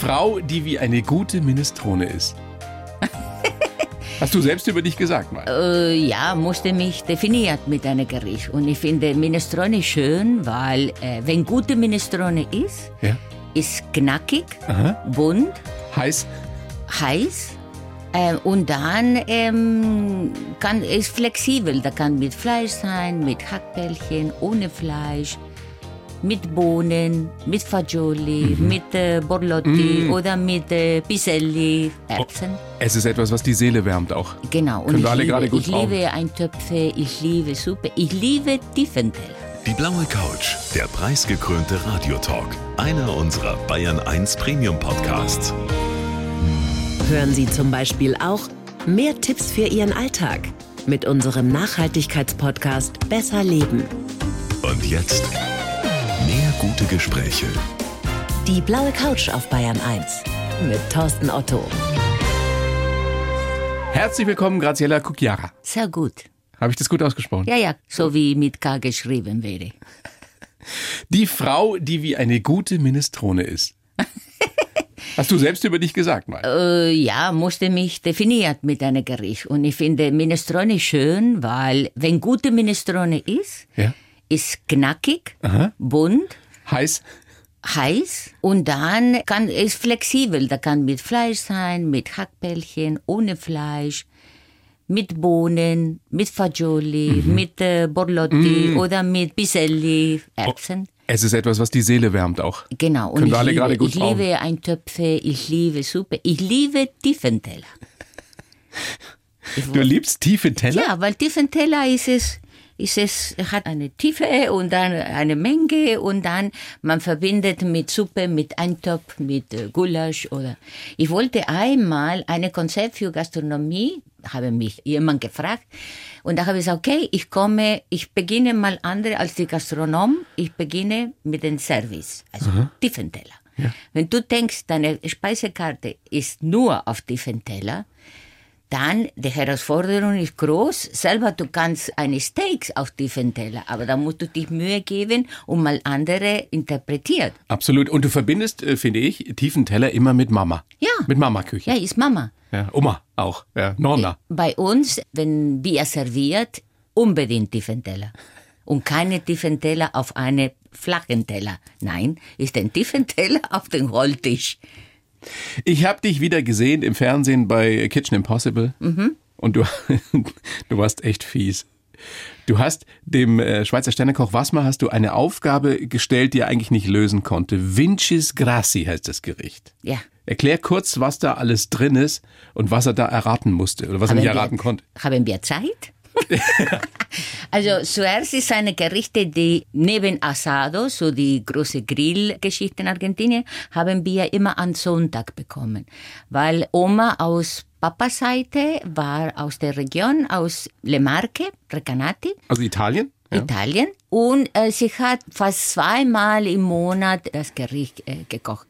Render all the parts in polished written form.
Frau, die wie eine gute Minestrone ist. Hast du selbst über dich gesagt, Mai? Ja, musste mich definiert mit einem Gericht. Und ich finde Minestrone schön, weil wenn gute Minestrone ist, ja, ist knackig, aha, bunt, heiß. Und dann ist flexibel. Da kann mit Fleisch sein, mit Hackbällchen, ohne Fleisch, mit Bohnen, mit Fagioli, mit Borlotti oder mit Piselli, Erbsen. Oh, es ist etwas, was die Seele wärmt auch. Genau. Und ich liebe Eintöpfe, ich liebe Suppe, ich liebe Tiefentel. Die blaue Couch, der preisgekrönte Radiotalk, einer unserer Bayern 1 Premium Podcasts. Hören Sie zum Beispiel auch mehr Tipps für Ihren Alltag mit unserem Nachhaltigkeitspodcast Besser Leben. Und jetzt mehr gute Gespräche. Die blaue Couch auf Bayern 1 mit Thorsten Otto. Herzlich willkommen, Graziella Cucchiara. Sehr gut. Habe ich das gut ausgesprochen? Ja, so wie mit K geschrieben wäre. Die Frau, die wie eine gute Minestrone ist. Hast du selbst über dich gesagt, Mai? Ja, musste mich definiert mit einem Gericht. Und ich finde Minestrone schön, weil wenn gute Minestrone ist, ja, ist knackig, aha, bunt, heiß. Und dann ist flexibel. Da kann mit Fleisch sein, mit Hackbällchen, ohne Fleisch, mit Bohnen, mit Fagioli, mit Borlotti oder mit Piselli, Erbsen. Oh. Es ist etwas, was die Seele wärmt auch. Genau. Und ich liebe Eintöpfe, ich liebe Suppe, ich liebe Tiefenteller. Du liebst Tiefenteller? Ja, weil Tiefenteller hat eine Tiefe und dann eine Menge und dann man verbindet mit Suppe, mit Eintopf, mit Gulasch oder. Ich wollte einmal ein Konzept für Gastronomie, habe mich jemand gefragt. Und da habe ich gesagt, okay, ich beginne mal andere als die Gastronom. Ich beginne mit dem Service, also aha, Tiefenteller. Ja. Wenn du denkst, deine Speisekarte ist nur auf Tiefenteller, dann die Herausforderung ist groß. Selber, du kannst eine Steak auf Tiefenteller, aber da musst du dich Mühe geben und mal andere interpretiert. Absolut. Und du verbindest, finde ich, Tiefenteller immer mit Mama. Ja. Mit Mama-Küche. Ja, ist Mama. Ja, Oma auch, ja, Nonna. Bei uns, wenn Bier serviert, unbedingt Tiefenteller. Und keine Tiefenteller auf einem flachen Teller. Nein, ist ein Tiefenteller auf dem Rolltisch. Ich habe dich wieder gesehen im Fernsehen bei Kitchen Impossible. Und du warst echt fies. Du hast dem Schweizer Sternekoch Wassmer hast du eine Aufgabe gestellt, die er eigentlich nicht lösen konnte. Vincisgrassi heißt das Gericht. Ja. Erklär kurz, was da alles drin ist und was er da erraten musste oder was er nicht erraten konnte. Haben wir Zeit? Also zuerst ist eine Gerichte, die neben Asado, so die große Grillgeschichte in Argentinien, haben wir immer am Sonntag bekommen. Weil Oma aus Papas Seite war aus der Region, aus Le Marche, Recanati. Also Italien? Ja. Italien. Und sie hat fast zweimal im Monat das Gericht gekocht.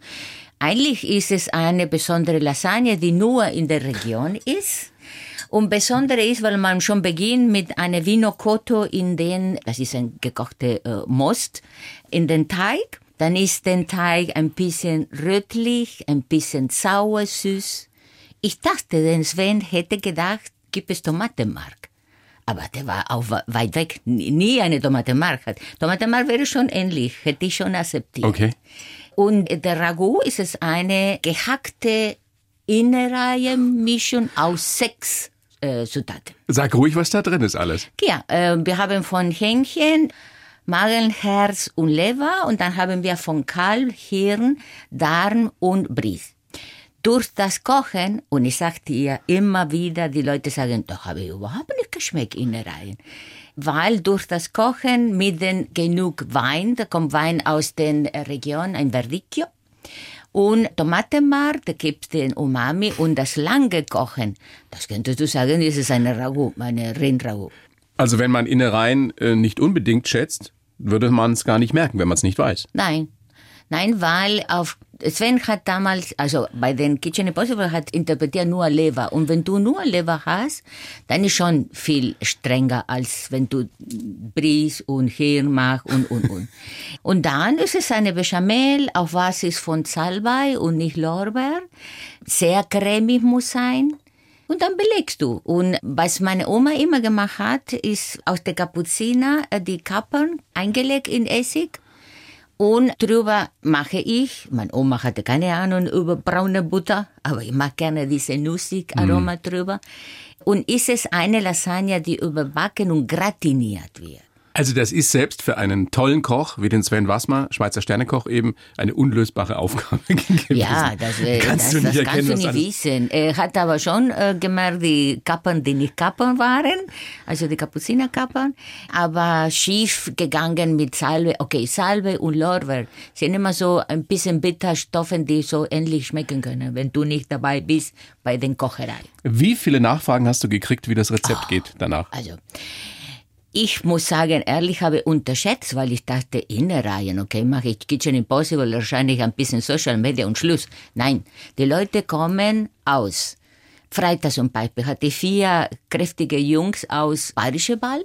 Eigentlich ist es eine besondere Lasagne, die nur in der Region ist. Und besondere ist, weil man schon beginnt mit einem Vino Cotto, das ist ein gekochter Most, in den Teig. Dann ist der Teig ein bisschen rötlich, ein bisschen sauer, süß. Ich dachte, der Sven hätte gedacht, gibt es Tomatenmark. Aber der war auch weit weg, nie eine Tomatenmark hat. Tomatenmark wäre schon ähnlich, hätte ich schon akzeptiert. Okay. Und der Ragout ist es eine gehackte innere Mischung aus 6 Zutaten. Sag ruhig, was da drin ist alles. Ja, wir haben von Hähnchen, Magen, Herz und Leber und dann haben wir von Kalb, Hirn, Darm und Bries. Durch das Kochen, und ich sagte ihr immer wieder, die Leute sagen, doch habe ich überhaupt nicht geschmeckt Innereien. Weil durch das Kochen mit den genug Wein, da kommt Wein aus der Region, ein Verdicchio, und Tomatenmark, da gibt es den Umami und das lange Kochen, das könntest du sagen, ist es ein Ragout, eine Rindragout. Also wenn man Innereien nicht unbedingt schätzt, würde man es gar nicht merken, wenn man es nicht weiß. Nein, weil auf Sven hat damals, also bei den Kitchen Impossible hat interpretiert nur Leber. Und wenn du nur Leber hast, dann ist schon viel strenger, als wenn du Bries und Hirn machst und. Und dann ist es eine Béchamel auf Basis von Salbei und nicht Lorbeer. Sehr cremig muss sein. Und dann belegst du. Und was meine Oma immer gemacht hat, ist aus der Kapuziner die Kapern eingelegt in Essig. Und drüber mache ich, meine Oma hatte keine Ahnung über braune Butter, aber ich mag gerne diese Nussig-Aroma drüber. Und ist es eine Lasagne, die überbacken und gratiniert wird. Also das ist selbst für einen tollen Koch wie den Sven Wassmer, Schweizer Sternekoch eben, eine unlösbare Aufgabe gewesen. Ja, das kannst du nicht wissen. Er hat aber schon gemerkt, die Kapern, die nicht Kapern waren, also die Kapuzinerkapern, aber schief gegangen mit Salbe. Okay, Salbe und Lorbeer sind immer so ein bisschen Bitterstoffe, die so ähnlich schmecken können, wenn du nicht dabei bist bei den Kochereien. Wie viele Nachfragen hast du gekriegt, wie das Rezept geht danach? Also... ich muss sagen, ehrlich, habe unterschätzt, weil ich dachte, Innereien, okay, mache ich Kitchen Impossible, wahrscheinlich ein bisschen Social Media und Schluss. Nein, die Leute kommen aus. Freitag zum Beispiel hatte ich 4 kräftige Jungs aus Bayerische Ball.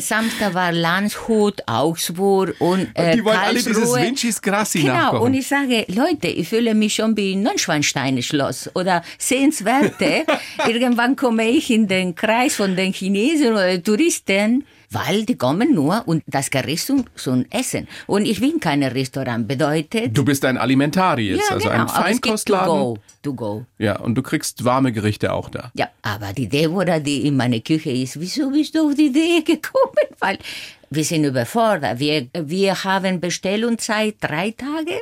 Samstag war Landshut, Augsburg und Karlsruhe. Die wollen alle dieses Vincisgrassi nachkochen. Genau, und ich sage, Leute, ich fühle mich schon wie Neuschwansteiner Schloss oder Sehenswerte. Irgendwann komme ich in den Kreis von den Chinesen oder Touristen, weil die kommen nur und das Gericht zum Essen. Und ich bin kein Restaurant, bedeutet... Du bist ein Alimentari jetzt, ja, also genau, ein Feinkostladen. To go. Ja, und du kriegst warme Gerichte auch da. Ja, aber die Deborah, die in meiner Küche ist, wieso bist du auf die Idee gekommen? Weil wir sind überfordert. Wir haben Bestellungszeit 3 Tage.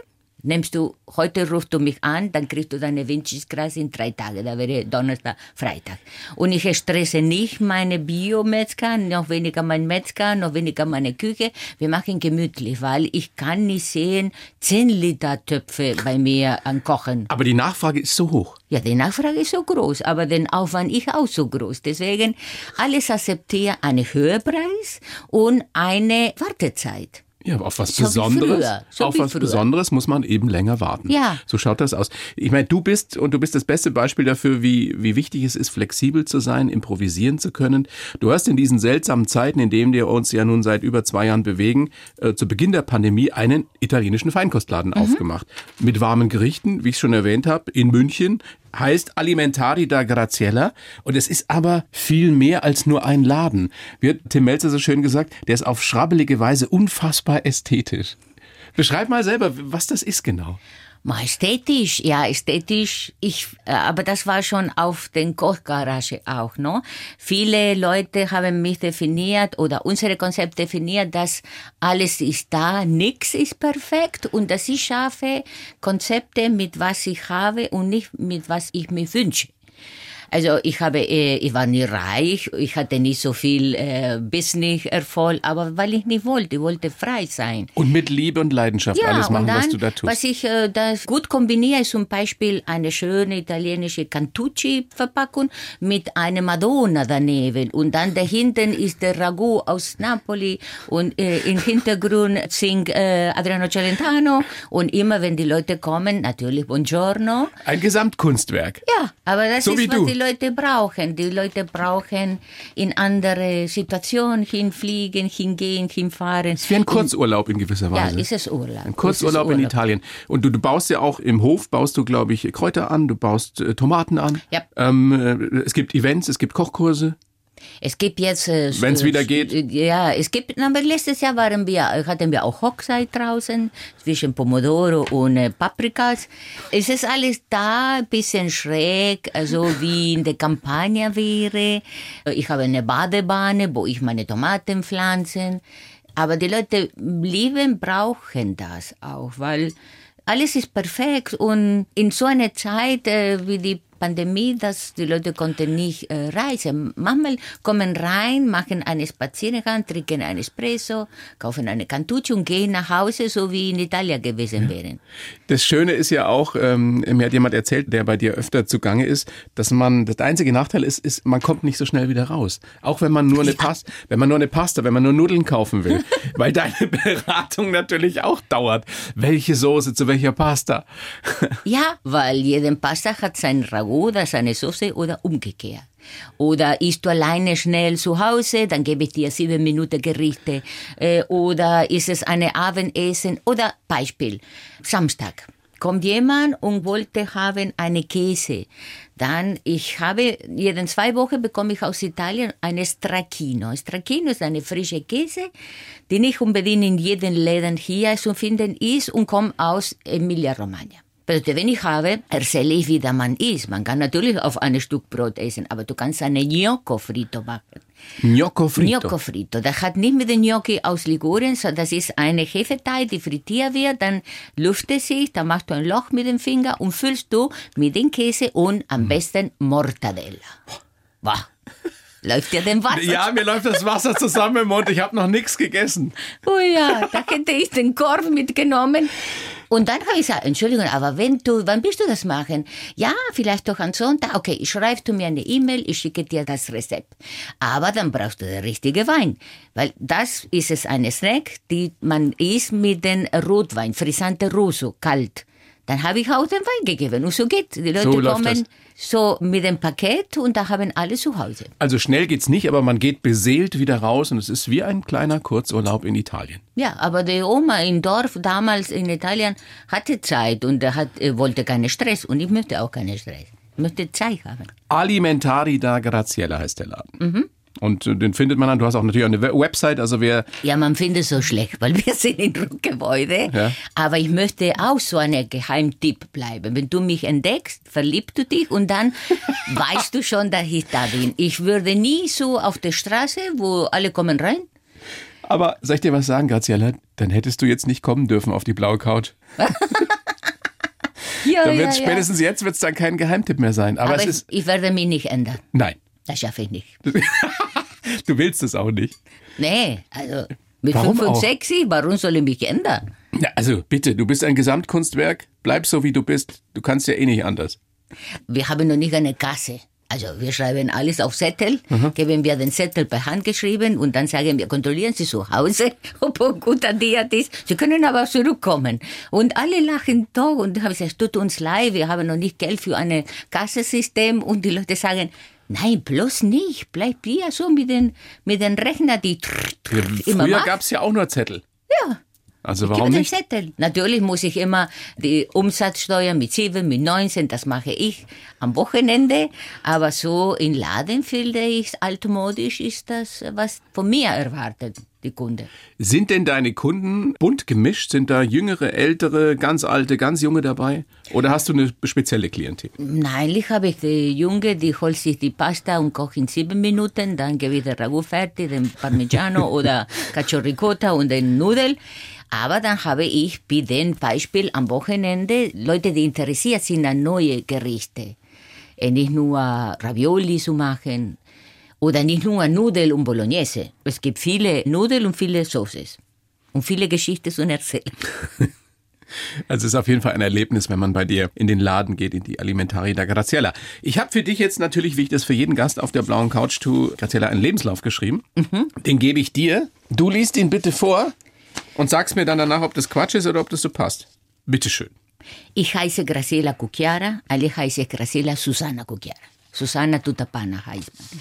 Nimmst du, heute rufst du mich an, dann kriegst du deine Vincisgrassi in 3 Tagen. Da wäre Donnerstag, Freitag. Und ich stresse nicht meine Bio-Metzger, noch weniger mein Metzger, noch weniger meine Küche. Wir machen gemütlich, weil ich kann nicht sehen, 10 Liter Töpfe bei mir ankochen. Aber die Nachfrage ist so hoch. Ja, die Nachfrage ist so groß, aber den Aufwand ist auch so groß. Deswegen, alles akzeptiere einen Höhepreis und eine Wartezeit. Ja, aber auf was Besonderes. Besonderes muss man eben länger warten. Ja. So schaut das aus. Ich meine, du bist das beste Beispiel dafür, wie wichtig es ist, flexibel zu sein, improvisieren zu können. Du hast in diesen seltsamen Zeiten, in denen wir uns ja nun seit über 2 Jahren bewegen, zu Beginn der Pandemie einen italienischen Feinkostladen aufgemacht. Mit warmen Gerichten, wie ich es schon erwähnt habe, in München. Heißt Alimentari da Graziella. Und es ist aber viel mehr als nur ein Laden. Wie hat Tim Mälzer so schön gesagt, der ist auf schrabbelige Weise unfassbar ästhetisch. Beschreib mal selber, was das ist genau. Ästhetisch. Aber das war schon auf den Kochgarage auch, ne? Viele Leute haben mich definiert oder unsere Konzept definiert, dass alles ist da, nichts ist perfekt und dass ich schaffe Konzepte mit was ich habe und nicht mit was ich mir wünsche. Also ich war nie reich, ich hatte nicht so viel Business-Erfolg, aber weil ich nicht wollte, ich wollte frei sein. Und mit Liebe und Leidenschaft alles machen, was du da tust. Was ich das gut kombiniere, ist zum Beispiel eine schöne italienische Cantucci-Verpackung mit einer Madonna daneben. Und dann dahinter ist der Ragout aus Napoli und im Hintergrund singt Adriano Celentano. Und immer, wenn die Leute kommen, natürlich Buongiorno. Ein Gesamtkunstwerk. Ja, aber das so ist, was die Leute brauchen. Die Leute brauchen in andere Situationen hinfliegen, hingehen, hinfahren. Es ist wie ein Kurzurlaub in gewisser Weise. Ja, ist es Urlaub. Ein Kurzurlaub in Italien. Und du baust ja auch im Hof, glaube ich, Kräuter an, du baust Tomaten an. Ja. Es gibt Events, es gibt Kochkurse. Es gibt jetzt... wenn es wieder geht. Ja, es gibt... Aber letztes Jahr hatten wir auch Hochzeit draußen, zwischen Pomodoro und Paprikas. Es ist alles da, ein bisschen schräg, also wie in der Campania wäre. Ich habe eine Badewanne, wo ich meine Tomaten pflanze. Aber die Leute brauchen das auch, weil alles ist perfekt. Und in so einer Zeit wie die Pandemie, dass die Leute konnten nicht reisen. Manchmal kommen rein, machen einen Spaziergang, trinken einen Espresso, kaufen eine Cantucci und gehen nach Hause, so wie in Italien gewesen wären. Das Schöne ist ja auch, mir hat jemand erzählt, der bei dir öfter zugange ist, dass man, das einzige Nachteil ist, man kommt nicht so schnell wieder raus. Auch wenn man nur eine Pasta, wenn man nur Nudeln kaufen will. Weil deine Beratung natürlich auch dauert. Welche Soße zu welcher Pasta? Ja, weil jeden Pasta hat sein Ragout, seine Soße oder umgekehrt. Oder isst du alleine schnell zu Hause, dann gebe ich dir 7 Minuten Gerichte. Oder ist es ein Abendessen? Oder Beispiel, Samstag kommt jemand und wollte haben eine Käse. Dann, ich habe, jeden 2 Wochen bekomme ich aus Italien eine Stracchino. Stracchino ist eine frische Käse, die nicht unbedingt in jedem Laden hier zu finden ist und kommt aus Emilia-Romagna. Brote, wenn ich habe, erzähle ich, wie da man isst. Man kann natürlich auf ein Stück Brot essen, aber du kannst eine Gnocco Frito machen. Gnocco Frito? Gnocco Frito. Das hat nicht mit den Gnocchi aus Ligurien, sondern das ist eine Hefeteig, die frittiert wird, dann lüftet sich, dann machst du ein Loch mit dem Finger und füllst du mit dem Käse und am besten Mortadella. Wow. Läuft ja dem Wasser. Ja, mir läuft das Wasser zusammen im Mund. Ich habe noch nichts gegessen. Oh ja, da hätte ich den Korb mitgenommen. Und dann habe ich gesagt, Entschuldigung, aber wann willst du das machen? Ja, vielleicht doch am Sonntag. Okay, ich schreibe du mir eine E-Mail, ich schicke dir das Rezept. Aber dann brauchst du den richtigen Wein. Weil das ist es eine Snack, die man isst mit dem Rotwein, Frizzante Russo, kalt. Dann habe ich auch den Wein gegeben. Und so geht's. Die Leute kommen so mit dem Paket und da haben alle zu Hause. Also schnell geht's nicht, aber man geht beseelt wieder raus und es ist wie ein kleiner Kurzurlaub in Italien. Ja, aber die Oma im Dorf damals in Italien hatte Zeit und wollte keinen Stress. Und ich möchte auch keinen Stress. Ich möchte Zeit haben. Alimentari da Graziella heißt der Laden. Mhm. Und den findet man dann, du hast auch natürlich eine Website, also wer... Ja, man findet es so schlecht, weil wir sind in Druckgebäude. Ja. Aber ich möchte auch so ein Geheimtipp bleiben. Wenn du mich entdeckst, verliebst du dich und dann weißt du schon, dass ich da bin. Ich würde nie so auf der Straße, wo alle kommen rein. Aber soll ich dir was sagen, Graziella? Dann hättest du jetzt nicht kommen dürfen auf die blaue Couch. Ja, dann wird's spätestens jetzt wird es dann kein Geheimtipp mehr sein. Aber ich werde mich nicht ändern. Nein. Das schaffe ich nicht. Du willst das auch nicht? Nee, also mit 65, warum soll ich mich ändern? Na, also bitte, du bist ein Gesamtkunstwerk, bleib so wie du bist, du kannst ja eh nicht anders. Wir haben noch nicht eine Kasse. Also wir schreiben alles auf Zettel, geben wir den Zettel per Hand geschrieben und dann sagen wir, kontrollieren Sie zu Hause, ob ein guter Diät ist. Sie können aber zurückkommen. Und alle lachen doch und haben gesagt, tut uns leid, wir haben noch nicht Geld für ein Kassensystem und die Leute sagen, nein, bloß nicht. Bleibt ja so mit den Rechner, die immer früher gab es ja auch nur Zettel. Ja. Also warum nicht? Zettel. Natürlich muss ich immer die Umsatzsteuer mit 7, mit 19, das mache ich am Wochenende. Aber so in Laden finde ich, altmodisch ist das, was von mir erwartet, die Kunde. Sind denn deine Kunden bunt gemischt? Sind da jüngere, ältere, ganz alte, ganz junge dabei? Oder hast du eine spezielle Klientel? Nein, ich habe die Junge, die holt sich die Pasta und kocht in 7 Minuten. Dann gebe ich den Ragout fertig, den Parmigiano oder Caccioricotta und den Nudel. Aber dann habe ich bei dem Beispiel am Wochenende Leute, die interessiert sind an neue Gerichte. Nicht nur Ravioli zu machen oder nicht nur Nudeln und Bolognese. Es gibt viele Nudeln und viele Sauces und viele Geschichten zu erzählen. Also es ist auf jeden Fall ein Erlebnis, wenn man bei dir in den Laden geht, in die Alimentari da Graziella. Ich habe für dich jetzt natürlich, wie ich das für jeden Gast auf der blauen Couch tue, Graziella einen Lebenslauf geschrieben. Mhm. Den gebe ich dir. Du liest ihn bitte vor. Und sagst mir dann danach, ob das Quatsch ist oder ob das so passt. Bitteschön. Ich heiße Graziella Cucchiara, alle heiße Graziella Susanna Cucchiara. Susanna Tutapana heißt man.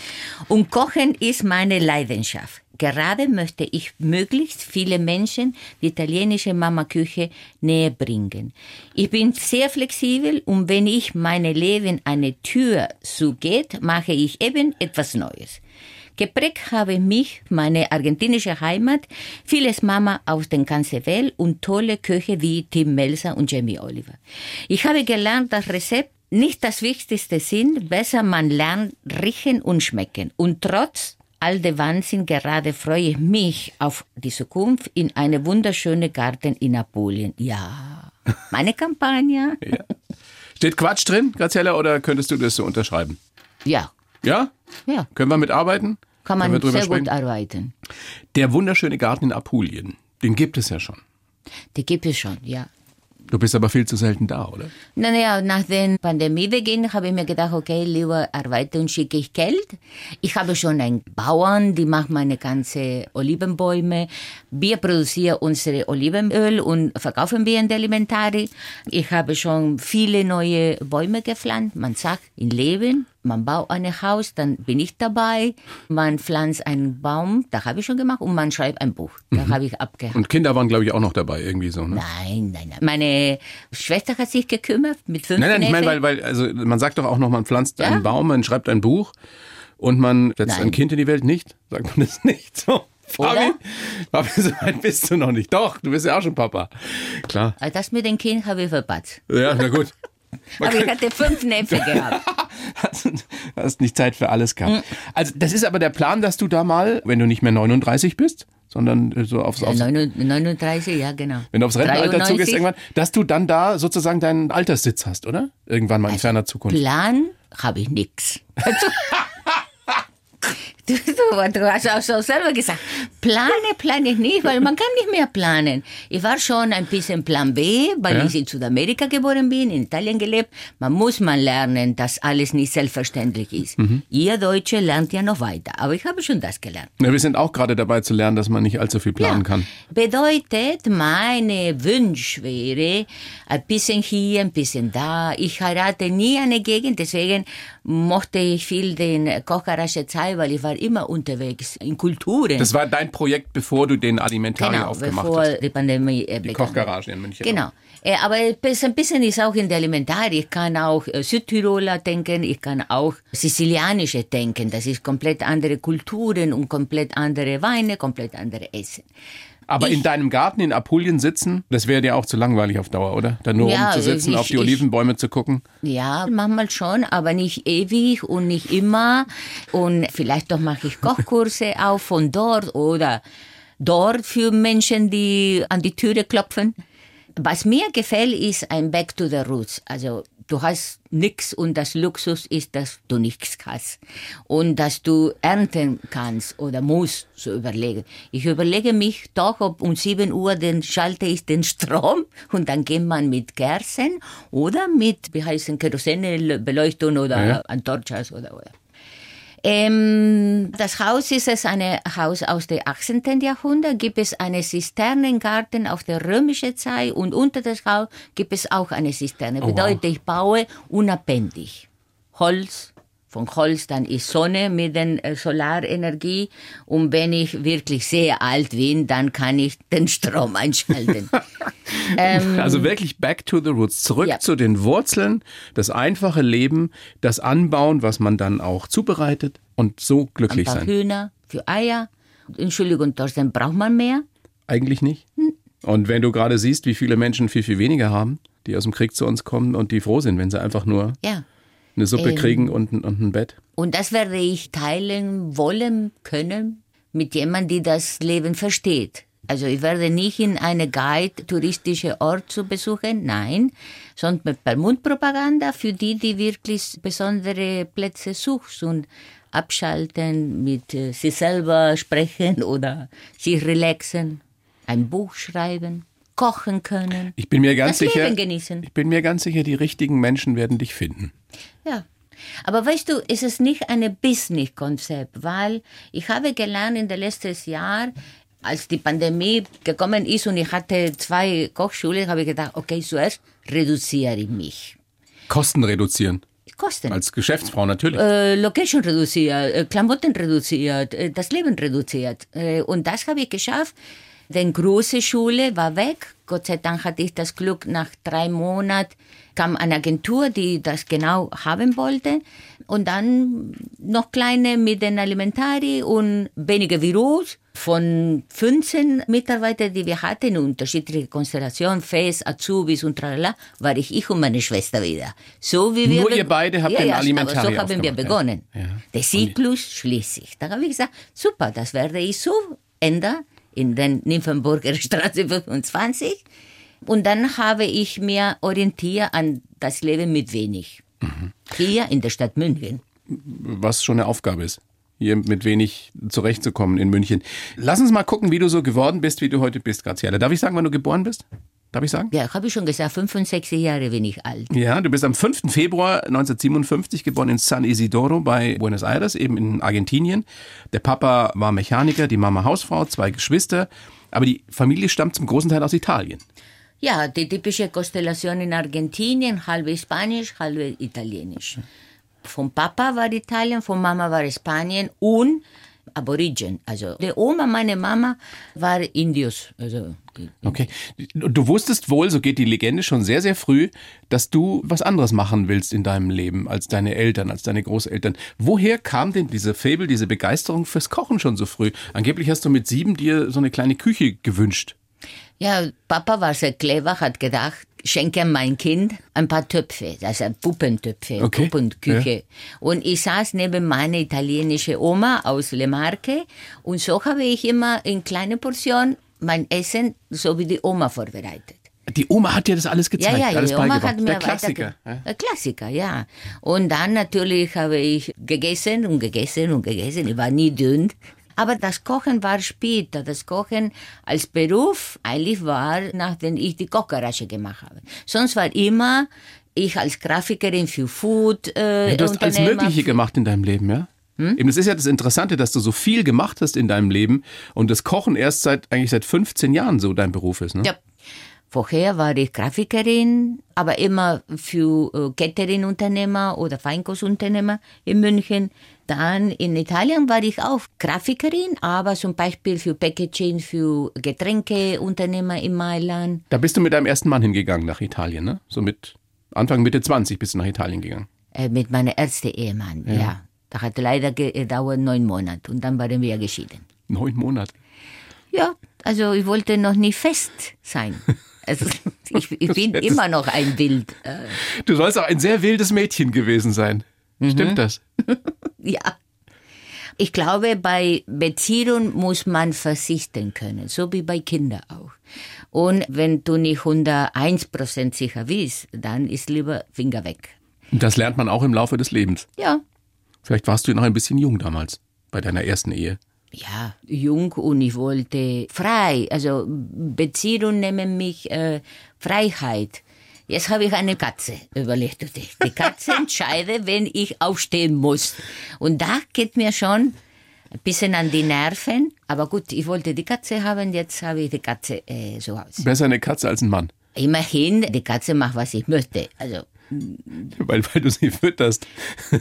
Und Kochen ist meine Leidenschaft. Gerade möchte ich möglichst viele Menschen die italienische Mama-Küche näher bringen. Ich bin sehr flexibel und wenn ich meinem Leben eine Tür zugeht, mache ich eben etwas Neues. Geprägt habe mich meine argentinische Heimat, vieles Mama aus der ganzen Welt und tolle Köche wie Tim Mälzer und Jamie Oliver. Ich habe gelernt, dass Rezepte nicht das Wichtigste sind, besser man lernt riechen und schmecken. Und trotz all der Wahnsinn gerade freue ich mich auf die Zukunft in einem wunderschönen Garten in Apulien. Ja, meine Campania. Ja. Steht Quatsch drin, Graziella, oder könntest du das so unterschreiben? Ja. Ja? Ja. Können wir mitarbeiten? Kann man sehr gut arbeiten. Der wunderschöne Garten in Apulien, den gibt es ja schon. Den gibt es schon, ja. Du bist aber viel zu selten da, oder? Naja, nach der Pandemiebeginn habe ich mir gedacht, okay, lieber arbeite und schicke ich Geld. Ich habe schon einen Bauern, die macht meine ganzen Olivenbäume. Wir produzieren unsere Olivenöl und verkaufen wir in der Alimentari. Ich habe schon viele neue Bäume gepflanzt. Man sagt, im Leben, man baut ein Haus, dann bin ich dabei. Man pflanzt einen Baum, das habe ich schon gemacht. Und man schreibt ein Buch, da habe ich abgehakt. Und Kinder waren, glaube ich, auch noch dabei, irgendwie so, ne? Nein. Meine Schwester hat sich gekümmert mit 5 Neffen. Nein, ich meine, weil also man sagt doch auch noch, man pflanzt einen Baum, man schreibt ein Buch und man setzt ein Kind in die Welt. Nicht? Sagt man das nicht so? Fabi, so weit bist du noch nicht. Doch, du bist ja auch schon Papa. Klar. Aber das mit dem Kind habe ich verpatzt. Ja, na gut. Aber ich hatte 5 Neffe gehabt. Hast nicht Zeit für alles gehabt. Also das ist aber der Plan, dass du da mal, wenn du nicht mehr 39 bist, sondern so aufs 39, ja genau. Wenn du aufs Rentenalter zugehst irgendwann, dass du dann da sozusagen deinen Alterssitz hast, oder? Irgendwann mal in ferner Zukunft. Plan habe ich nix. Du hast auch so selber gesagt, plane ich nicht, weil man kann nicht mehr planen. Ich war schon ein bisschen Plan B, weil ich in Südamerika geboren bin, in Italien gelebt. Man muss lernen, dass alles nicht selbstverständlich ist. Mhm. Ihr Deutsche lernt ja noch weiter, aber ich habe schon das gelernt. Ja, wir sind auch gerade dabei zu lernen, dass man nicht allzu viel planen kann. Bedeutet, meine Wunsch wäre, ein bisschen hier, ein bisschen da. Ich heirate nie eine Gegend, deswegen mochte ich viel den Kochgarage Zeit, weil ich war immer unterwegs in Kulturen. Das war dein Projekt, bevor du den Alimentari aufgemacht hast. Genau, bevor die Pandemie begann. Die Kochgarage in München. Genau. Aber ein bisschen ist auch in der Alimentari. Ich kann auch Südtiroler denken, ich kann auch Sizilianische denken. Das ist komplett andere Kulturen und komplett andere Weine, komplett andere Essen. Aber in deinem Garten in Apulien sitzen, das wäre dir auch zu langweilig auf Dauer, oder? Da nur rumzusitzen, auf die Olivenbäume zu gucken? Ja, manchmal schon, aber nicht ewig und nicht immer. Und vielleicht doch mache ich Kochkurse auch von dort oder dort für Menschen, die an die Türe klopfen. Was mir gefällt, ist ein Back to the Roots. Also du hast nichts und das Luxus ist, dass du nichts hast und dass du ernten kannst oder musst, zu überlegen. Ich überlege mich doch, ob um 7 Uhr dann schalte ich den Strom und dann geht man mit Kerzen oder mit, Kerosinbeleuchtung oder Antorchas oder. Das Haus ist ein Haus aus dem 18. Jahrhundert, gibt es einen Zisternengarten auf der römischen Zeit und unter das Haus gibt es auch eine Zisterne. Bedeutet, ich baue unabhängig. Holz, von Holz dann ist Sonne mit der Solarenergie und wenn ich wirklich sehr alt bin, dann kann ich den Strom einschalten. Also wirklich back to the roots, zurück zu den Wurzeln, das einfache Leben, das Anbauen, was man dann auch zubereitet und so glücklich sein. Ein paar Hühner für Eier. Entschuldigung, Thorsten, braucht man mehr? Eigentlich nicht. Und wenn du gerade siehst, wie viele Menschen viel, viel weniger haben, die aus dem Krieg zu uns kommen und die froh sind, wenn sie einfach nur eine Suppe kriegen und ein Bett. Und das werde ich teilen wollen können mit jemandem, der das Leben versteht. Also ich werde nicht in eine Guide touristische Ort zu besuchen, nein, sondern per Mundpropaganda für die wirklich besondere Plätze suchen und abschalten, mit sich selber sprechen oder sich relaxen, ein Buch schreiben, kochen können. Ich bin mir ganz sicher, Leben genießen. Ich bin mir ganz sicher, die richtigen Menschen werden dich finden. Ja. Aber weißt du, es ist nicht ein Business-Konzept, weil ich habe gelernt in den letzten Jahren, als die Pandemie gekommen ist und ich hatte 2 Kochschulen, habe ich gedacht, okay, zuerst reduziere ich mich. Kosten reduzieren? Kosten. Als Geschäftsfrau natürlich. Location reduziert, Klamotten reduziert, das Leben reduziert. Und das habe ich geschafft. Denn große Schule war weg. Gott sei Dank hatte ich das Glück, nach 3 Monaten kam eine Agentur, die das genau haben wollte. Und dann noch kleine mit den Alimentari und wenige Büros. Von 15 Mitarbeitern, die wir hatten, unterschiedliche Konstellationen, Fest, Azubis und tralala, war ich und meine Schwester wieder. So wie wir ihr beide habt den Alimentari aber so haben wir begonnen. Ja. Der Zyklus schließt sich. Da habe ich gesagt, super, das werde ich so ändern in der Nymphenburger Straße 25. Und dann habe ich mir orientiert an das Leben mit wenig. Mhm. Hier in der Stadt München. Was schon eine Aufgabe ist, hier mit wenig zurechtzukommen in München. Lass uns mal gucken, wie du so geworden bist, wie du heute bist, Graziella. Darf ich sagen, wann du geboren bist? Darf ich sagen? Ja, habe ich schon gesagt, 65 Jahre bin ich alt. Ja, du bist am 5. Februar 1957 geboren in San Isidoro bei Buenos Aires, eben in Argentinien. Der Papa war Mechaniker, die Mama Hausfrau, 2 Geschwister. Aber die Familie stammt zum großen Teil aus Italien. Ja, die typische Konstellation in Argentinien, halbe Spanisch, halbe Italienisch. Vom Papa war Italien, von Mama war Spanien und Aborigen. Also die Oma, meine Mama, war Indios. Also okay. Du wusstest wohl, so geht die Legende schon sehr, sehr früh, dass du was anderes machen willst in deinem Leben als deine Eltern, als deine Großeltern. Woher kam denn diese Faible, diese Begeisterung fürs Kochen schon so früh? Angeblich hast du mit 7 dir so eine kleine Küche gewünscht. Ja, Papa war sehr clever, hat gedacht, schenke mein Kind ein paar Töpfe, also Puppentöpfe, okay. Puppenküche. Ja. Und ich saß neben meiner italienischen Oma aus Le Marche und so habe ich immer in kleinen Portionen mein Essen, so wie die Oma vorbereitet. Die Oma hat dir das alles gezeigt, ja, alles beigebracht. Der Klassiker. Der Klassiker, ja. Und dann natürlich habe ich gegessen und gegessen und gegessen. Ich war nie dünn. Aber das Kochen war später. Das Kochen als Beruf eigentlich war, nachdem ich die Kochgarage gemacht habe. Sonst war immer ich als Grafikerin für Food. Du hast alles Mögliche gemacht in deinem Leben, ja? Hm? Eben, das ist ja das Interessante, dass du so viel gemacht hast in deinem Leben und das Kochen erst seit 15 Jahren so dein Beruf ist, ne? Ja. Vorher war ich Grafikerin, aber immer für Catering-Unternehmer oder Feinkostunternehmer in München. Dann in Italien war ich auch Grafikerin, aber zum Beispiel für Packaging, für Getränkeunternehmer in Mailand. Da bist du mit deinem ersten Mann hingegangen nach Italien, ne? So mit Anfang, Mitte 20 bist du nach Italien gegangen. Mit meinem ersten Ehemann, ja. Das hat leider gedauert 9 Monate und dann waren wir geschieden. 9 Monate? Ja, also ich wollte noch nicht fest sein. Also ich bin immer noch ein Wild. Du sollst auch ein sehr wildes Mädchen gewesen sein. Mhm. Stimmt das? Ja. Ich glaube, bei Beziehungen muss man verzichten können, so wie bei Kindern auch. Und wenn du nicht 101% sicher bist, dann ist lieber Finger weg. Das lernt man auch im Laufe des Lebens. Ja. Vielleicht warst du noch ein bisschen jung damals, bei deiner ersten Ehe. Ja, jung und ich wollte frei, also Beziehungen nehmen mich Freiheit. Jetzt habe ich eine Katze, überlegte ich. Die Katze entscheidet, wenn ich aufstehen muss. Und da geht mir schon ein bisschen an die Nerven. Aber gut, ich wollte die Katze haben, jetzt habe ich die Katze so aus. Besser eine Katze als ein Mann. Immerhin, die Katze macht, was ich möchte, also... Weil du sie fütterst.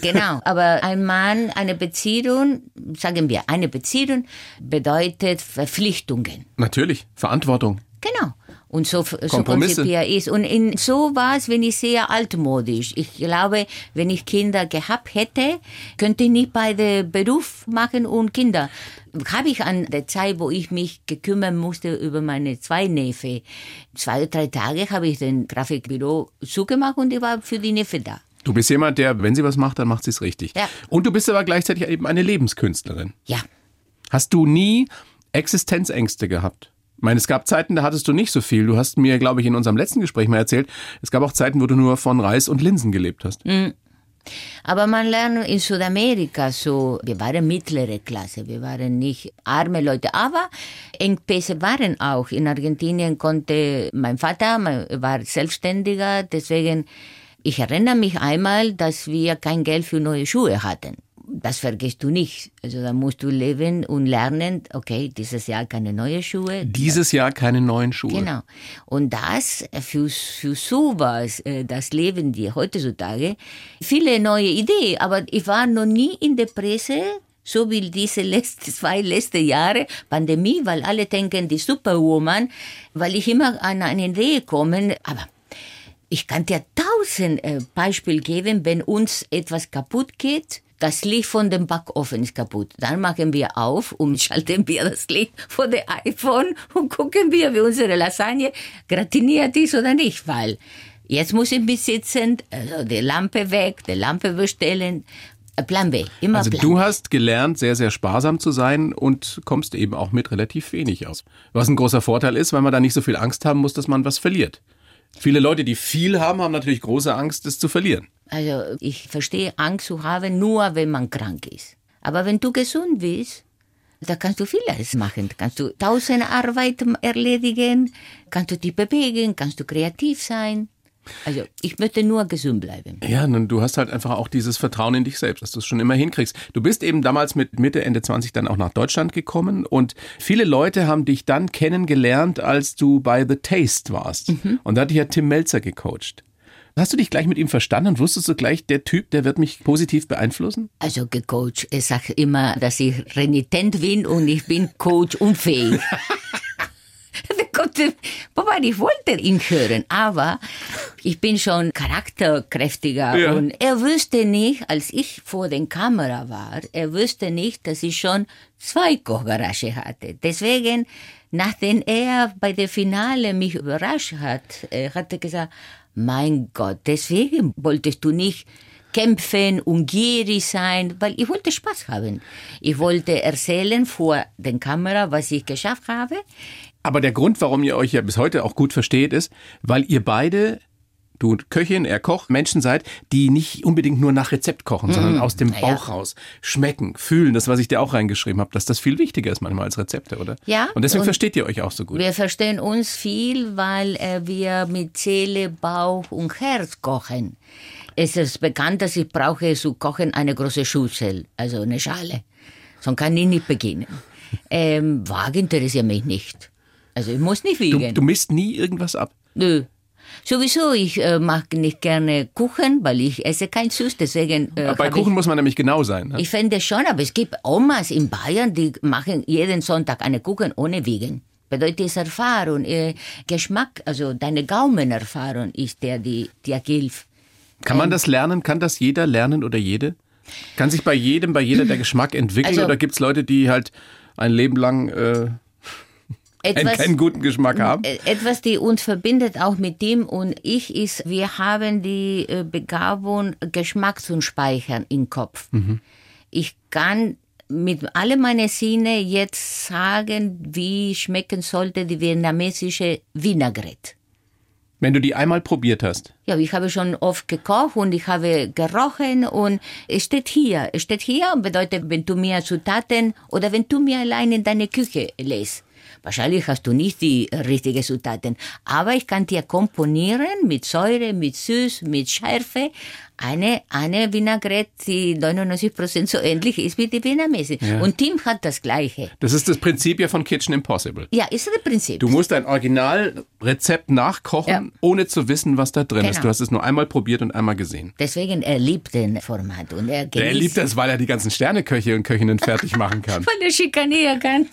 Genau, aber ein Mann, eine Beziehung, sagen wir, eine Beziehung bedeutet Verpflichtungen. Natürlich, Verantwortung. Genau. Und so konzipiert ist. Und in so was, wenn ich sehr altmodisch. Ich glaube, wenn ich Kinder gehabt hätte, könnte ich nicht beide Beruf machen und Kinder. Habe ich an der Zeit, wo ich mich gekümmert musste über meine 2 Neffe, 2 oder 3 Tage habe ich den Grafikbüro zugemacht und ich war für die Neffe da. Du bist jemand, der, wenn sie was macht, dann macht sie es richtig. Ja. Und du bist aber gleichzeitig eben eine Lebenskünstlerin. Ja. Hast du nie Existenzängste gehabt? Ich meine, es gab Zeiten, da hattest du nicht so viel. Du hast mir, glaube ich, in unserem letzten Gespräch mal erzählt, es gab auch Zeiten, wo du nur von Reis und Linsen gelebt hast. Mhm. Aber man lernt in Südamerika so, wir waren mittlere Klasse, wir waren nicht arme Leute, aber Engpässe waren auch. In Argentinien konnte mein Vater, war Selbstständiger, deswegen, ich erinnere mich einmal, dass wir kein Geld für neue Schuhe hatten. Das vergisst du nicht. Also da musst du leben und lernen, okay, dieses Jahr keine neuen Schuhe. Dieses Jahr keine neuen Schuhe. Genau. Und das für sowas, das leben wir heutzutage, viele neue Ideen. Aber ich war noch nie in der Presse, so wie diese 2 letzte Jahre Pandemie, weil alle denken, die Superwoman, weil ich immer an eine Idee komme, aber... Ich kann dir 1000 Beispiele geben, wenn uns etwas kaputt geht, das Licht von dem Backofen ist kaputt. Dann machen wir auf und schalten wir das Licht von dem iPhone und gucken wir, wie unsere Lasagne gratiniert ist oder nicht, weil jetzt muss ich mich sitzen, also die Lampe weg, die Lampe bestellen, Plan B, immer also Plan B. Du hast gelernt, sehr, sehr sparsam zu sein und kommst eben auch mit relativ wenig aus. Was ein großer Vorteil ist, weil man da nicht so viel Angst haben muss, dass man was verliert. Viele Leute, die viel haben, haben natürlich große Angst, es zu verlieren. Also ich verstehe, Angst zu haben, nur wenn man krank ist. Aber wenn du gesund bist, da kannst du vieles machen. Kannst du 1000 Arbeiten erledigen, kannst du dich bewegen, kannst du kreativ sein. Also ich möchte nur gesund bleiben. Ja, nun, du hast halt einfach auch dieses Vertrauen in dich selbst, dass du es schon immer hinkriegst. Du bist eben damals mit Mitte, Ende 20 dann auch nach Deutschland gekommen und viele Leute haben dich dann kennengelernt, als du bei The Taste warst. Mhm. Und da hat dich ja Tim Mälzer gecoacht. Hast du dich gleich mit ihm verstanden und wusstest du gleich, der Typ, der wird mich positiv beeinflussen? Also gecoacht, er sagt immer, dass ich renitent bin und ich bin coachunfähig. Wobei ich wollte ihn hören, aber ich bin schon charakterkräftiger. Ja. Und er wusste nicht, als ich vor der Kamera war, er wusste nicht, dass ich schon 2 Kochgarage hatte. Deswegen, nachdem er bei der Finale mich überrascht hat, hat er gesagt, mein Gott, deswegen wolltest du nicht kämpfen und gierig sein, weil ich wollte Spaß haben. Ich wollte erzählen vor der Kamera, was ich geschafft habe. Aber der Grund, warum ihr euch ja bis heute auch gut versteht, ist, weil ihr beide, du Köchin, er Koch, Menschen seid, die nicht unbedingt nur nach Rezept kochen, sondern aus dem Bauch raus schmecken, fühlen. Das, was ich dir auch reingeschrieben habe, dass das viel wichtiger ist manchmal als Rezepte, oder? Ja. Und deswegen versteht ihr euch auch so gut. Wir verstehen uns viel, weil wir mit Seele, Bauch und Herz kochen. Es ist bekannt, dass ich brauche zu kochen eine große Schüssel, also eine Schale. Sonst kann ich nicht beginnen. Waage interessiert mich nicht. Also ich muss nicht wiegen. Du misst nie irgendwas ab? Nö. Sowieso, ich mag nicht gerne Kuchen, weil ich esse kein Süß, deswegen... Bei Kuchen muss man nämlich genau sein. Ne? Ich finde schon, aber es gibt Omas in Bayern, die machen jeden Sonntag einen Kuchen ohne Wiegen. Bedeutet, es Erfahrung, Geschmack, also deine Gaumenerfahrung ist der, die hilft. Kann man das lernen? Kann das jeder lernen oder jede? Kann sich bei jedem, bei jeder der Geschmack entwickeln? Also, oder gibt es Leute, die halt ein Leben lang... keinen guten Geschmack haben. Etwas, die uns verbindet, auch mit Tim und ich, ist, wir haben die Begabung, Geschmack zu speichern im Kopf. Mhm. Ich kann mit all meinen Sinnen jetzt sagen, wie schmecken sollte die vietnamesische Vinaigrette. Wenn du die einmal probiert hast? Ja, ich habe schon oft gekocht und ich habe gerochen und es steht hier. Es steht hier und bedeutet, wenn du mir Zutaten oder wenn du mir allein in deine Küche lässt. Wahrscheinlich hast du nicht die richtigen Zutaten, aber ich kann dir komponieren mit Säure, mit Süß, mit Schärfe eine Vinaigrette, die 99% so ähnlich ist wie die Vietnamese. Ja. Und Tim hat das Gleiche. Das ist das Prinzip ja von Kitchen Impossible. Ja, ist das Prinzip. Du musst ein Originalrezept nachkochen, ja, ohne zu wissen, was da drin ist. Du hast es nur einmal probiert und einmal gesehen. Deswegen, er liebt den Format. Und er liebt das, weil er die ganzen Sterneköche und Köchinnen fertig machen kann. Weil er schikanieren kann.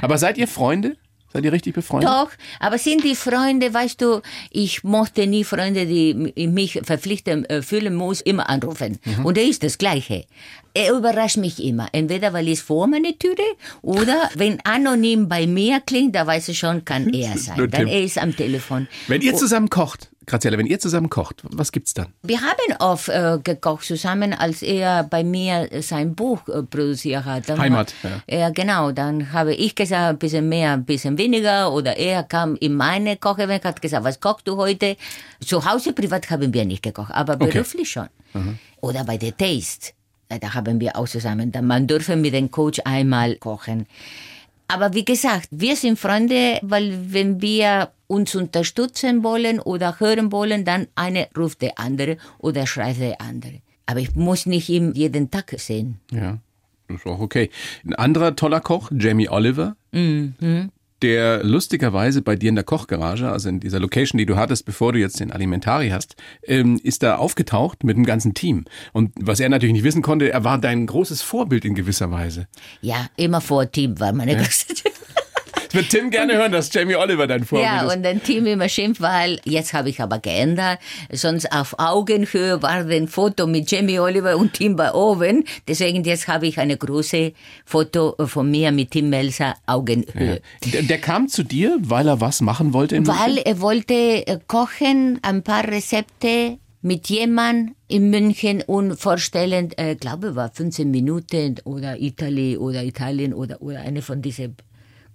Aber seid ihr Freunde? Seid ihr richtig befreundet? Doch, aber sind die Freunde, weißt du, ich mochte nie Freunde, die mich verpflichtend fühlen muss, immer anrufen. Mhm. Und er ist das Gleiche. Er überrascht mich immer. Entweder, weil es vor meiner Türe oder wenn anonym bei mir klingt, da weiß ich schon, kann er sein. Dann er ist am Telefon. Wenn ihr zusammen kocht, Graziella, wenn ihr zusammen kocht, was gibt's dann? Wir haben oft gekocht zusammen, als er bei mir sein Buch produziert hat. Dann Heimat. Ja, genau. Dann habe ich gesagt, ein bisschen mehr, ein bisschen weniger. Oder er kam in meine Kochewelle und hat gesagt, was kochst du heute? Zu Hause privat haben wir nicht gekocht, aber beruflich schon. Mhm. Oder bei The Taste. Da haben wir auch zusammen. Man dürfen mit dem Coach einmal kochen. Aber wie gesagt, wir sind Freunde, weil wenn wir uns unterstützen wollen oder hören wollen, dann eine ruft der andere oder schreibt der andere. Aber ich muss nicht ihn jeden Tag sehen. Ja, das ist auch okay. Ein anderer toller Koch, Jamie Oliver, der lustigerweise bei dir in der Kochgarage, also in dieser Location, die du hattest, bevor du jetzt den Alimentari hast, ist da aufgetaucht mit dem ganzen Team. Und was er natürlich nicht wissen konnte, er war dein großes Vorbild in gewisser Weise. Ja, immer vor Team war meine große Team. Das wird Tim gerne hören, dass Jamie Oliver dein Vorbild ist. Ja, und dann Tim immer schimpft, weil jetzt habe ich aber geändert. Sonst auf Augenhöhe war ein Foto mit Jamie Oliver und Tim bei oben. Deswegen jetzt habe ich eine große Foto von mir mit Tim Mälzer Augenhöhe. Ja. Der kam zu dir, weil er was machen wollte? Weil München? Er wollte kochen, ein paar Rezepte mit jemandem in München und vorstellen, ich glaube, war 15 Minuten oder Italien oder eine von diesen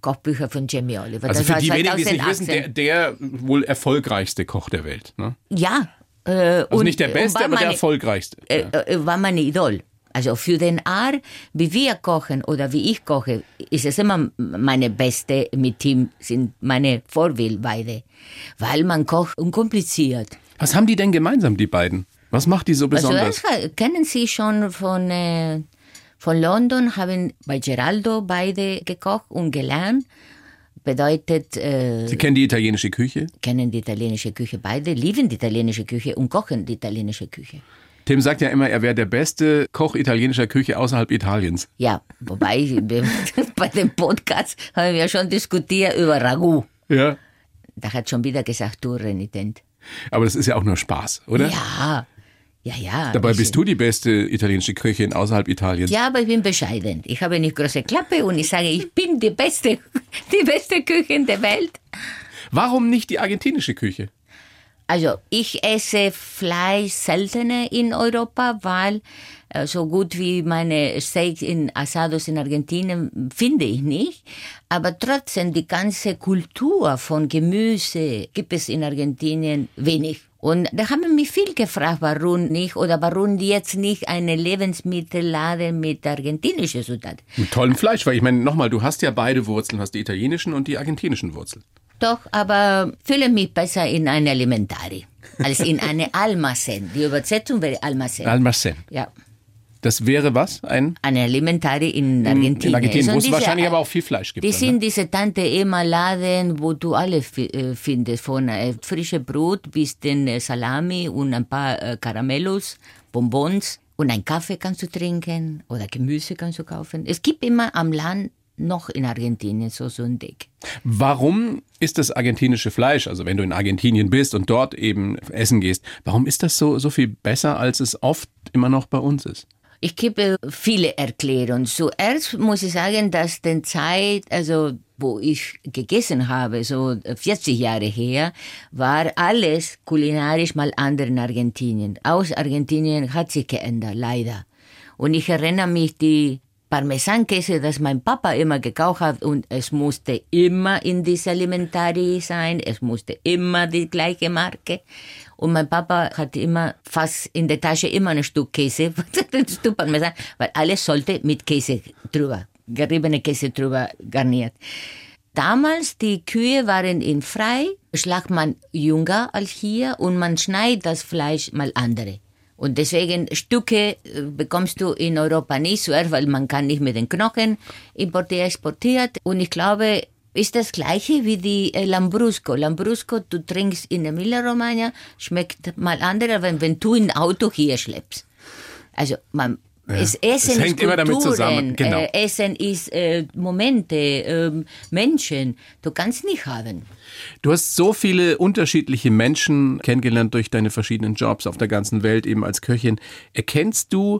Kochbücher von Jamie Oliver. Also das für die wenigen, die es nicht wissen, der wohl erfolgreichste Koch der Welt. Ne? Ja. Also nicht der Beste, aber der erfolgreichste. War mein Idol. Also für den Art, wie wir kochen oder wie ich koche, ist es immer meine Beste mit Team, sind meine Vorbilder beide. Weil man kocht unkompliziert. Was haben die denn gemeinsam, die beiden? Was macht die so besonders? Also das kennen Sie schon von London, haben bei Geraldo beide gekocht und gelernt. Bedeutet... Sie kennen die italienische Küche? Kennen die italienische Küche beide, lieben die italienische Küche und kochen die italienische Küche. Tim sagt ja immer, er wäre der beste Koch italienischer Küche außerhalb Italiens. Ja, wobei bei dem Podcast haben wir schon diskutiert über Ragout. Ja. Da hat schon wieder gesagt, du renitent. Aber das ist ja auch nur Spaß, oder? Ja, ja, ja. Dabei bist du die beste italienische Köchin außerhalb Italiens. Ja, aber ich bin bescheiden. Ich habe nicht große Klappe und ich sage, ich bin die beste Köchin der Welt. Warum nicht die argentinische Küche? Also ich esse Fleisch seltener in Europa, weil so gut wie meine Steaks in Asados in Argentinien finde ich nicht. Aber trotzdem, die ganze Kultur von Gemüse gibt es in Argentinien wenig. Und da haben mich viel gefragt, warum nicht oder warum jetzt nicht eine Lebensmittelladen mit argentinischer Zutaten. Mit tollem Fleisch, weil ich meine, nochmal, du hast ja beide Wurzeln, hast die italienischen und die argentinischen Wurzeln. Doch, aber fühle mich besser in eine Alimentari als in eine Almacén. Die Übersetzung wäre Almacén. Almacén. Ja. Das wäre was? Eine Alimentari in Argentinien. In Argentinien, wo es wahrscheinlich aber auch viel Fleisch gibt. Die sind ne? Diese Tante-Emma-Laden, wo du alles findest. Von frischem Brot bis den Salami und ein paar Karamellos, Bonbons. Und einen Kaffee kannst du trinken oder Gemüse kannst du kaufen. Es gibt immer am Land noch in Argentinien so ein Deck. Warum ist das argentinische Fleisch, also wenn du in Argentinien bist und dort eben essen gehst, warum ist das so viel besser, als es oft immer noch bei uns ist? Ich gebe viele Erklärungen. Zuerst muss ich sagen, dass die Zeit, also wo ich gegessen habe, so 40 Jahre her, war alles kulinarisch mal anders in Argentinien. Aus Argentinien hat sich geändert, leider. Und ich erinnere mich, die Parmesankäse, das mein Papa immer gekauft hat und es musste immer in dieser Alimentari sein, es musste immer die gleiche Marke. Und mein Papa hat immer fast in der Tasche immer ein Stück Käse, ein Stück Parmesan, weil alles sollte mit Käse drüber, geriebene Käse drüber garniert. Damals, die Kühe waren in frei, schlagt man jünger als hier und man schneidet das Fleisch mal andere. Und deswegen Stücke bekommst du in Europa nicht, zuerst, weil man kann nicht mit den Knochen exportiert. Und ich glaube, ist das Gleiche wie die Lambrusco. Lambrusco, du trinkst in Emilia-Romagna, schmeckt mal anders, wenn du ein Auto hier schleppst. Also man Essen hängt Kulturen, immer damit zusammen. Genau. Essen ist Momente, Menschen. Du kannst nicht haben. Du hast so viele unterschiedliche Menschen kennengelernt durch deine verschiedenen Jobs auf der ganzen Welt, eben als Köchin. Erkennst du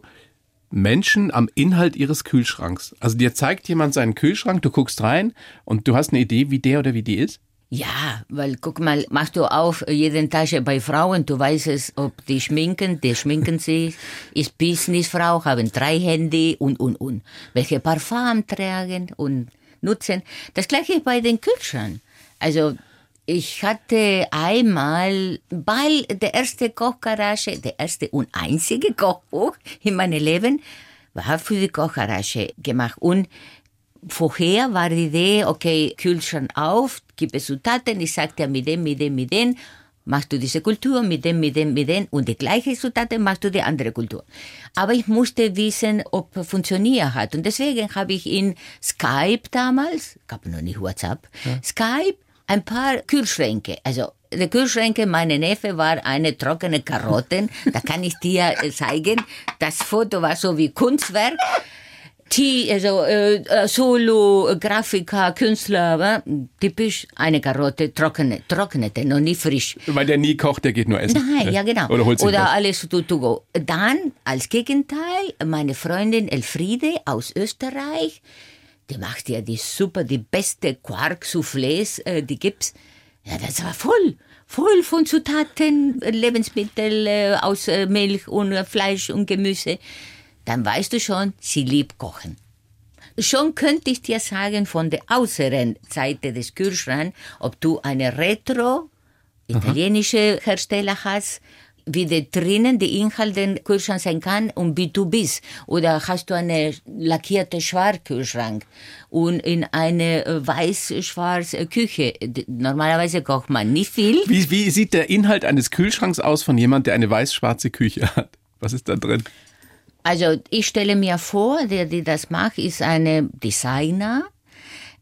Menschen am Inhalt ihres Kühlschranks? Also dir zeigt jemand seinen Kühlschrank, du guckst rein und du hast eine Idee, wie der oder wie die ist? Ja, weil guck mal, machst du auf jeden Tasche bei Frauen, du weißt es, ob die schminken sich, ist Businessfrau, haben 3 Handy und. Welche Parfum tragen und nutzen. Das gleiche ist bei den Kühlschrank. Also, ich hatte einmal, weil der erste Kochgarage, der erste und einzige Kochbuch in meinem Leben, war für die Kochgarage gemacht und vorher war die Idee, okay, Kühlschrank auf, gib es Zutaten, ich sagte ja mit dem, machst du diese Kultur, mit dem und die gleiche Zutaten machst du die andere Kultur. Aber ich musste wissen, ob es funktioniert hat und deswegen habe ich in Skype damals, gab noch nicht WhatsApp, ja. Skype, ein paar Kühlschränke, also die Kühlschränke, meine Neffe war eine trockene Karotten, da kann ich dir zeigen, das Foto war so wie Kunstwerk, Solo, Grafiker, Künstler, typisch eine Karotte, trocknete, noch nie frisch. Weil der nie kocht, der geht nur essen. Nein, ja genau. Oder alles to go. Dann, als Gegenteil, meine Freundin Elfriede aus Österreich, die macht ja die beste Quark-Soufflés, die gibt's. Ja, das war voll von Zutaten, Lebensmittel aus Milch und Fleisch und Gemüse. Dann weißt du schon, sie liebt Kochen. Schon könnte ich dir sagen, von der äußeren Seite des Kühlschranks, ob du eine retro-italienische Hersteller hast, wie der drinnen die Inhalte im Kühlschrank sein kann und wie du bist. Oder hast du einen lackierten Schwarzkühlschrank und in eine weiß-schwarze Küche. Normalerweise kocht man nicht viel. Wie sieht der Inhalt eines Kühlschranks aus von jemandem, der eine weiß-schwarze Küche hat? Was ist da drin? Also ich stelle mir vor, der das macht, ist eine Designer.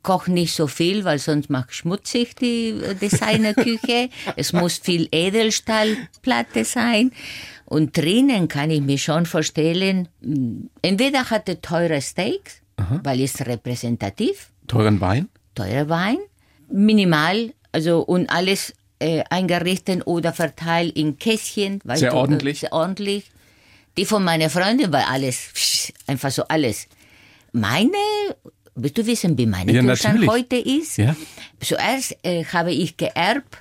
Koch nicht so viel, weil sonst macht schmutzig die Designerküche. Es muss viel Edelstahlplatte sein. Und drinnen kann ich mir schon vorstellen, entweder hat er teure Steaks, weil es repräsentativ. Teurer Wein. Minimal, also und alles eingerichtet oder verteilt in Kästchen. Sehr ordentlich. Die von meiner Freundin war alles, einfach so alles. Meine, willst du wissen, wie meine Kühlschrank heute ist? Ja. Zuerst habe ich geerbt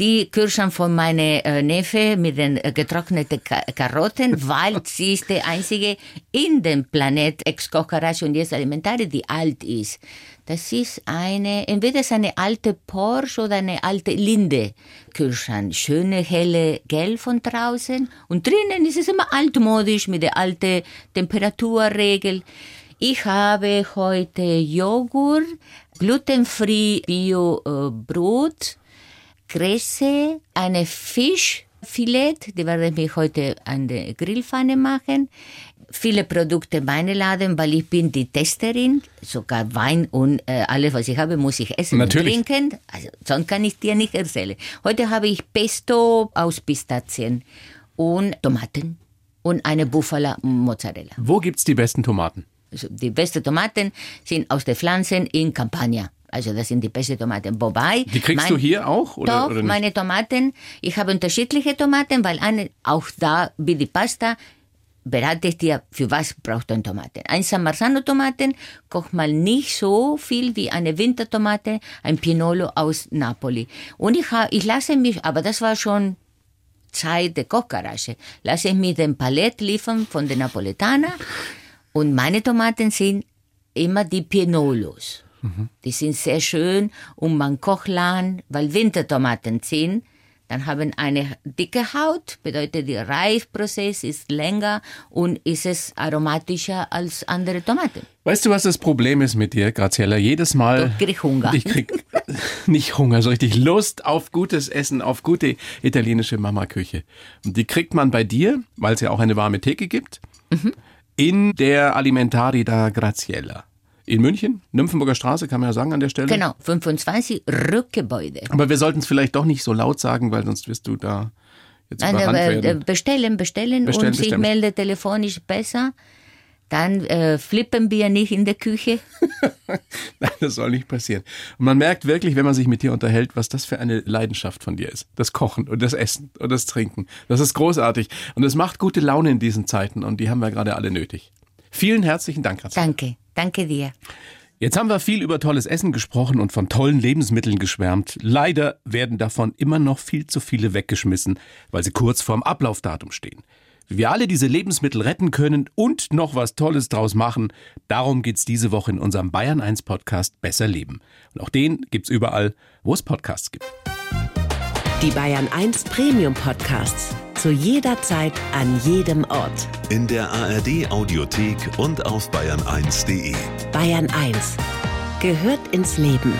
die Kühlschrank von meinem Neffe mit den getrockneten Karotten, weil sie ist der einzige in dem Planet Ex-Kochgarage und jetzt Alimentari, die alt ist. Das ist entweder eine alte Porsche oder eine alte Linde-Kühlschrank. Schöne, helle Gelb von draußen. Und drinnen ist es immer altmodisch mit der alten Temperaturregel. Ich habe heute Joghurt, glutenfrei Bio-Brot, Kresse, ein Fischfilet, die werde ich heute an der Grillpfanne machen. Viele Produkte meine Laden, weil ich bin die Testerin. Sogar Wein und alles, was ich habe, muss ich essen und trinken. Also, sonst kann ich dir nicht erzählen. Heute habe ich Pesto aus Pistazien und Tomaten und eine Buffalo-Mozzarella. Wo gibt es die besten Tomaten? Also, die besten Tomaten sind aus den Pflanzen in Campania. Also das sind die besten Tomaten. Wobei... Die kriegst du hier auch? Oder, doch, oder meine Tomaten. Ich habe unterschiedliche Tomaten, weil auch da, wie die Pasta... berate ich dir, für was braucht man Tomaten? Ein San Marzano-Tomaten kocht mal nicht so viel wie eine Wintertomate, ein Pinolo aus Napoli. Und ich lasse mich, aber das war schon Zeit der Kochgarage, lasse ich mir den Palett liefern von den Napoletanern. Und meine Tomaten sind immer die Pinolos. Mhm. Die sind sehr schön und man kocht lang, weil Wintertomaten sind. Dann haben eine dicke Haut, bedeutet der Reifprozess ist länger und ist es aromatischer als andere Tomaten. Weißt du, was das Problem ist mit dir, Graziella? Jedes Mal... Ich krieg Hunger. Ich krieg nicht Hunger, so richtig Lust auf gutes Essen, auf gute italienische Mama-Küche. Und die kriegt man bei dir, weil es ja auch eine warme Theke gibt, in der Alimentari da Graziella. In München, Nymphenburger Straße, kann man ja sagen an der Stelle. Genau, 25 Rückgebäude. Aber wir sollten es vielleicht doch nicht so laut sagen, weil sonst wirst du da jetzt überrannt werden. Bestellen, sich melde telefonisch besser. Dann flippen wir nicht in der Küche. Nein, das soll nicht passieren. Und man merkt wirklich, wenn man sich mit dir unterhält, was das für eine Leidenschaft von dir ist. Das Kochen und das Essen und das Trinken. Das ist großartig. Und es macht gute Laune in diesen Zeiten und die haben wir gerade alle nötig. Vielen herzlichen Dank, Graziella. Danke dir. Jetzt haben wir viel über tolles Essen gesprochen und von tollen Lebensmitteln geschwärmt. Leider werden davon immer noch viel zu viele weggeschmissen, weil sie kurz vorm Ablaufdatum stehen. Wie wir alle diese Lebensmittel retten können und noch was Tolles draus machen, darum geht's diese Woche in unserem Bayern 1 Podcast Besser Leben. Und auch den gibt's überall, wo es Podcasts gibt. Die Bayern 1 Premium Podcasts. Zu jeder Zeit, an jedem Ort. In der ARD Audiothek und auf bayern1.de. Bayern 1 gehört ins Leben.